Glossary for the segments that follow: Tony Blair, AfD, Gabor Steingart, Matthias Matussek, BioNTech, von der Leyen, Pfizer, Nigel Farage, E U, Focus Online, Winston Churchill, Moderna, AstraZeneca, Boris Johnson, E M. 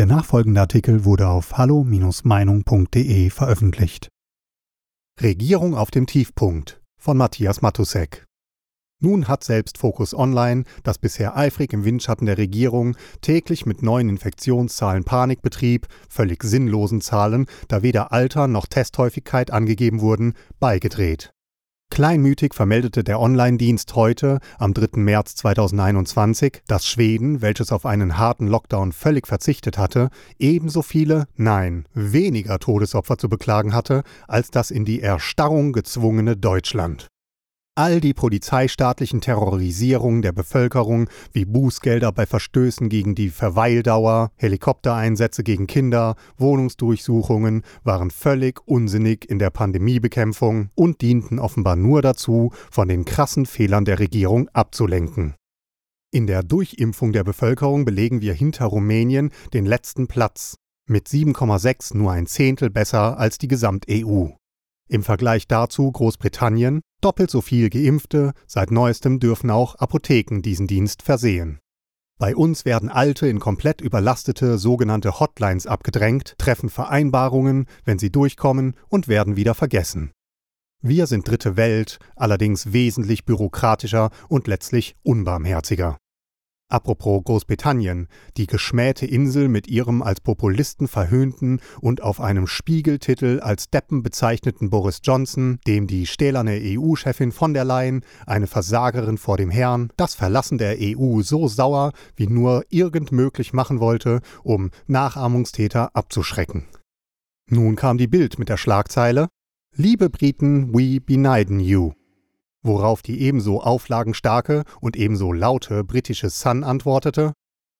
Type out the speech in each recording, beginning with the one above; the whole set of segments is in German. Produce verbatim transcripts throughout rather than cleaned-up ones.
Der nachfolgende Artikel wurde auf hallo Bindestrich meinung Punkt de veröffentlicht. Regierung auf dem Tiefpunkt von Matthias Matussek. Nun hat selbst Focus Online, das bisher eifrig im Windschatten der Regierung täglich mit neuen Infektionszahlen Panik betrieb, völlig sinnlosen Zahlen, da weder Alter noch Testhäufigkeit angegeben wurden, beigedreht. Kleinmütig vermeldete der Online-Dienst heute, am dritten März zweitausendeinundzwanzig, dass Schweden, welches auf einen harten Lockdown völlig verzichtet hatte, ebenso viele, nein, weniger Todesopfer zu beklagen hatte, als das in die Erstarrung gezwungene Deutschland. All die polizeistaatlichen Terrorisierungen der Bevölkerung, wie Bußgelder bei Verstößen gegen die Verweildauer, Helikoptereinsätze gegen Kinder, Wohnungsdurchsuchungen, waren völlig unsinnig in der Pandemiebekämpfung und dienten offenbar nur dazu, von den krassen Fehlern der Regierung abzulenken. In der Durchimpfung der Bevölkerung belegen wir hinter Rumänien den letzten Platz, mit sieben Komma sechs nur ein Zehntel besser als die Gesamt-E U. Im Vergleich dazu Großbritannien, doppelt so viel Geimpfte, seit neuestem dürfen auch Apotheken diesen Dienst versehen. Bei uns werden alte in komplett überlastete sogenannte Hotlines abgedrängt, treffen Vereinbarungen, wenn sie durchkommen, und werden wieder vergessen. Wir sind dritte Welt, allerdings wesentlich bürokratischer und letztlich unbarmherziger. Apropos Großbritannien, die geschmähte Insel mit ihrem als Populisten verhöhnten und auf einem Spiegeltitel als Deppen bezeichneten Boris Johnson, dem die stählerne E U-Chefin von der Leyen, eine Versagerin vor dem Herrn, das Verlassen der E U so sauer wie nur irgend möglich machen wollte, um Nachahmungstäter abzuschrecken. Nun kam die Bild mit der Schlagzeile: Liebe Briten, we beneiden you. Worauf die ebenso auflagenstarke und ebenso laute britische Sun antwortete: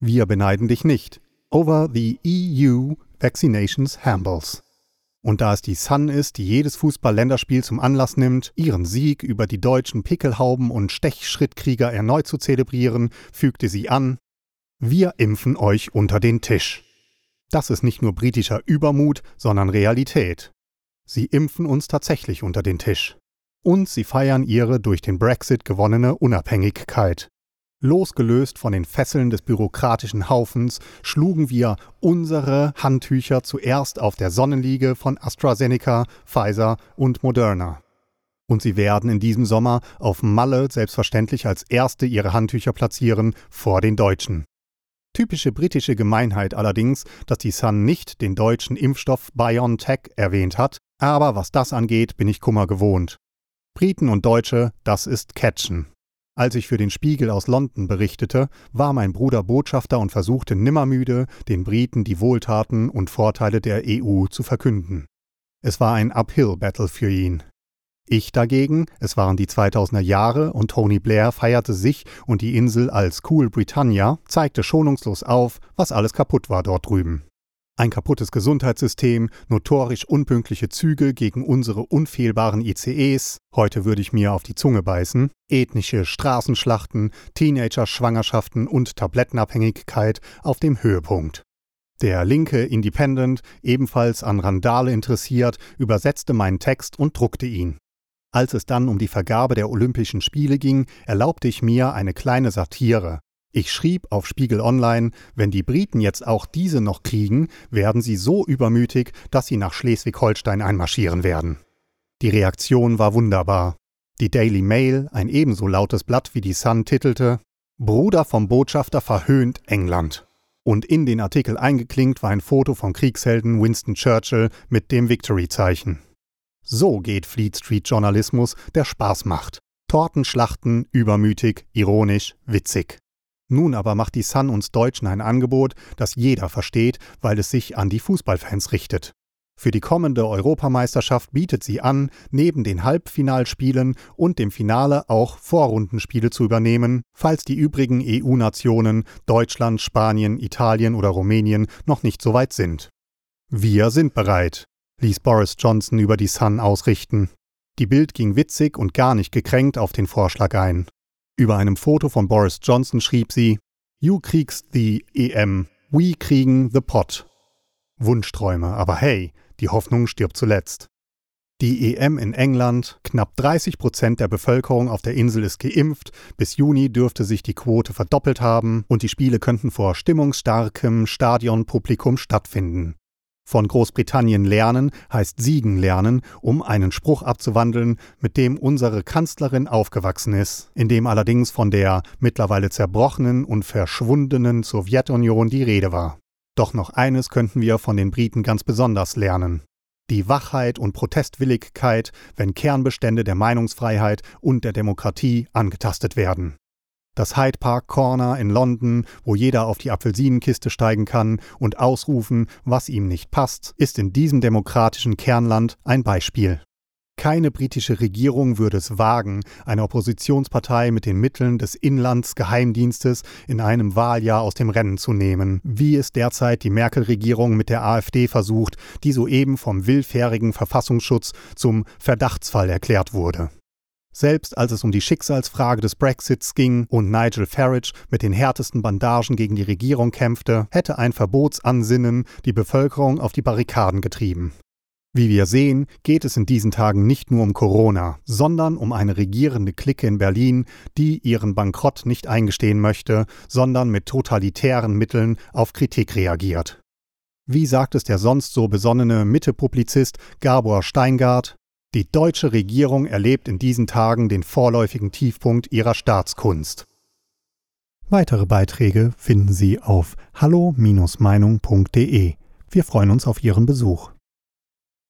Wir beneiden dich nicht. Over the E U vaccinations hambles. Und da es die Sun ist, die jedes Fußball-Länderspiel zum Anlass nimmt, ihren Sieg über die deutschen Pickelhauben und Stechschrittkrieger erneut zu zelebrieren, fügte sie an: Wir impfen euch unter den Tisch. Das ist nicht nur britischer Übermut, sondern Realität. Sie impfen uns tatsächlich unter den Tisch. Und sie feiern ihre durch den Brexit gewonnene Unabhängigkeit. Losgelöst von den Fesseln des bürokratischen Haufens schlugen wir unsere Handtücher zuerst auf der Sonnenliege von AstraZeneca, Pfizer und Moderna. Und sie werden in diesem Sommer auf Malle selbstverständlich als erste ihre Handtücher platzieren vor den Deutschen. Typische britische Gemeinheit allerdings, dass die Sun nicht den deutschen Impfstoff BioNTech erwähnt hat, aber was das angeht, bin ich Kummer gewohnt. Briten und Deutsche, das ist Catchen. Als ich für den Spiegel aus London berichtete, war mein Bruder Botschafter und versuchte nimmermüde, den Briten die Wohltaten und Vorteile der E U zu verkünden. Es war ein Uphill-Battle für ihn. Ich dagegen, es waren die zweitausender Jahre und Tony Blair feierte sich und die Insel als Cool Britannia, zeigte schonungslos auf, was alles kaputt war dort drüben. Ein kaputtes Gesundheitssystem, notorisch unpünktliche Züge gegen unsere unfehlbaren I C Es, heute würde ich mir auf die Zunge beißen, ethnische Straßenschlachten, Teenager-Schwangerschaften und Tablettenabhängigkeit auf dem Höhepunkt. Der linke Independent, ebenfalls an Randale interessiert, übersetzte meinen Text und druckte ihn. Als es dann um die Vergabe der Olympischen Spiele ging, erlaubte ich mir eine kleine Satire. Ich schrieb auf Spiegel Online: Wenn die Briten jetzt auch diese noch kriegen, werden sie so übermütig, dass sie nach Schleswig-Holstein einmarschieren werden. Die Reaktion war wunderbar. Die Daily Mail, ein ebenso lautes Blatt wie die Sun, titelte: Bruder vom Botschafter verhöhnt England. Und in den Artikel eingeklinkt war ein Foto vom Kriegshelden Winston Churchill mit dem Victory-Zeichen. So geht Fleet Street-Journalismus, der Spaß macht. Tortenschlachten, übermütig, ironisch, witzig. Nun aber macht die Sun uns Deutschen ein Angebot, das jeder versteht, weil es sich an die Fußballfans richtet. Für die kommende Europameisterschaft bietet sie an, neben den Halbfinalspielen und dem Finale auch Vorrundenspiele zu übernehmen, falls die übrigen E U-Nationen Deutschland, Spanien, Italien oder Rumänien noch nicht so weit sind. Wir sind bereit, ließ Boris Johnson über die Sun ausrichten. Die Bild ging witzig und gar nicht gekränkt auf den Vorschlag ein. Über einem Foto von Boris Johnson schrieb sie: You kriegst die E M, we kriegen the pot. Wunschträume, aber hey, die Hoffnung stirbt zuletzt. Die E M in England, knapp dreißig Prozent der Bevölkerung auf der Insel ist geimpft, bis Juni dürfte sich die Quote verdoppelt haben und die Spiele könnten vor stimmungsstarkem Stadionpublikum stattfinden. Von Großbritannien lernen heißt siegen lernen, um einen Spruch abzuwandeln, mit dem unsere Kanzlerin aufgewachsen ist, in dem allerdings von der mittlerweile zerbrochenen und verschwundenen Sowjetunion die Rede war. Doch noch eines könnten wir von den Briten ganz besonders lernen. Die Wachheit und Protestwilligkeit, wenn Kernbestände der Meinungsfreiheit und der Demokratie angetastet werden. Das Hyde Park Corner in London, wo jeder auf die Apfelsinenkiste steigen kann und ausrufen, was ihm nicht passt, ist in diesem demokratischen Kernland ein Beispiel. Keine britische Regierung würde es wagen, eine Oppositionspartei mit den Mitteln des Inlandsgeheimdienstes in einem Wahljahr aus dem Rennen zu nehmen, wie es derzeit die Merkel-Regierung mit der AfD versucht, die soeben vom willfährigen Verfassungsschutz zum Verdachtsfall erklärt wurde. Selbst als es um die Schicksalsfrage des Brexits ging und Nigel Farage mit den härtesten Bandagen gegen die Regierung kämpfte, hätte ein Verbotsansinnen die Bevölkerung auf die Barrikaden getrieben. Wie wir sehen, geht es in diesen Tagen nicht nur um Corona, sondern um eine regierende Clique in Berlin, die ihren Bankrott nicht eingestehen möchte, sondern mit totalitären Mitteln auf Kritik reagiert. Wie sagt es der sonst so besonnene Mitte-Publizist Gabor Steingart? Die deutsche Regierung erlebt in diesen Tagen den vorläufigen Tiefpunkt ihrer Staatskunst. Weitere Beiträge finden Sie auf hallo Bindestrich meinung Punkt de. Wir freuen uns auf Ihren Besuch.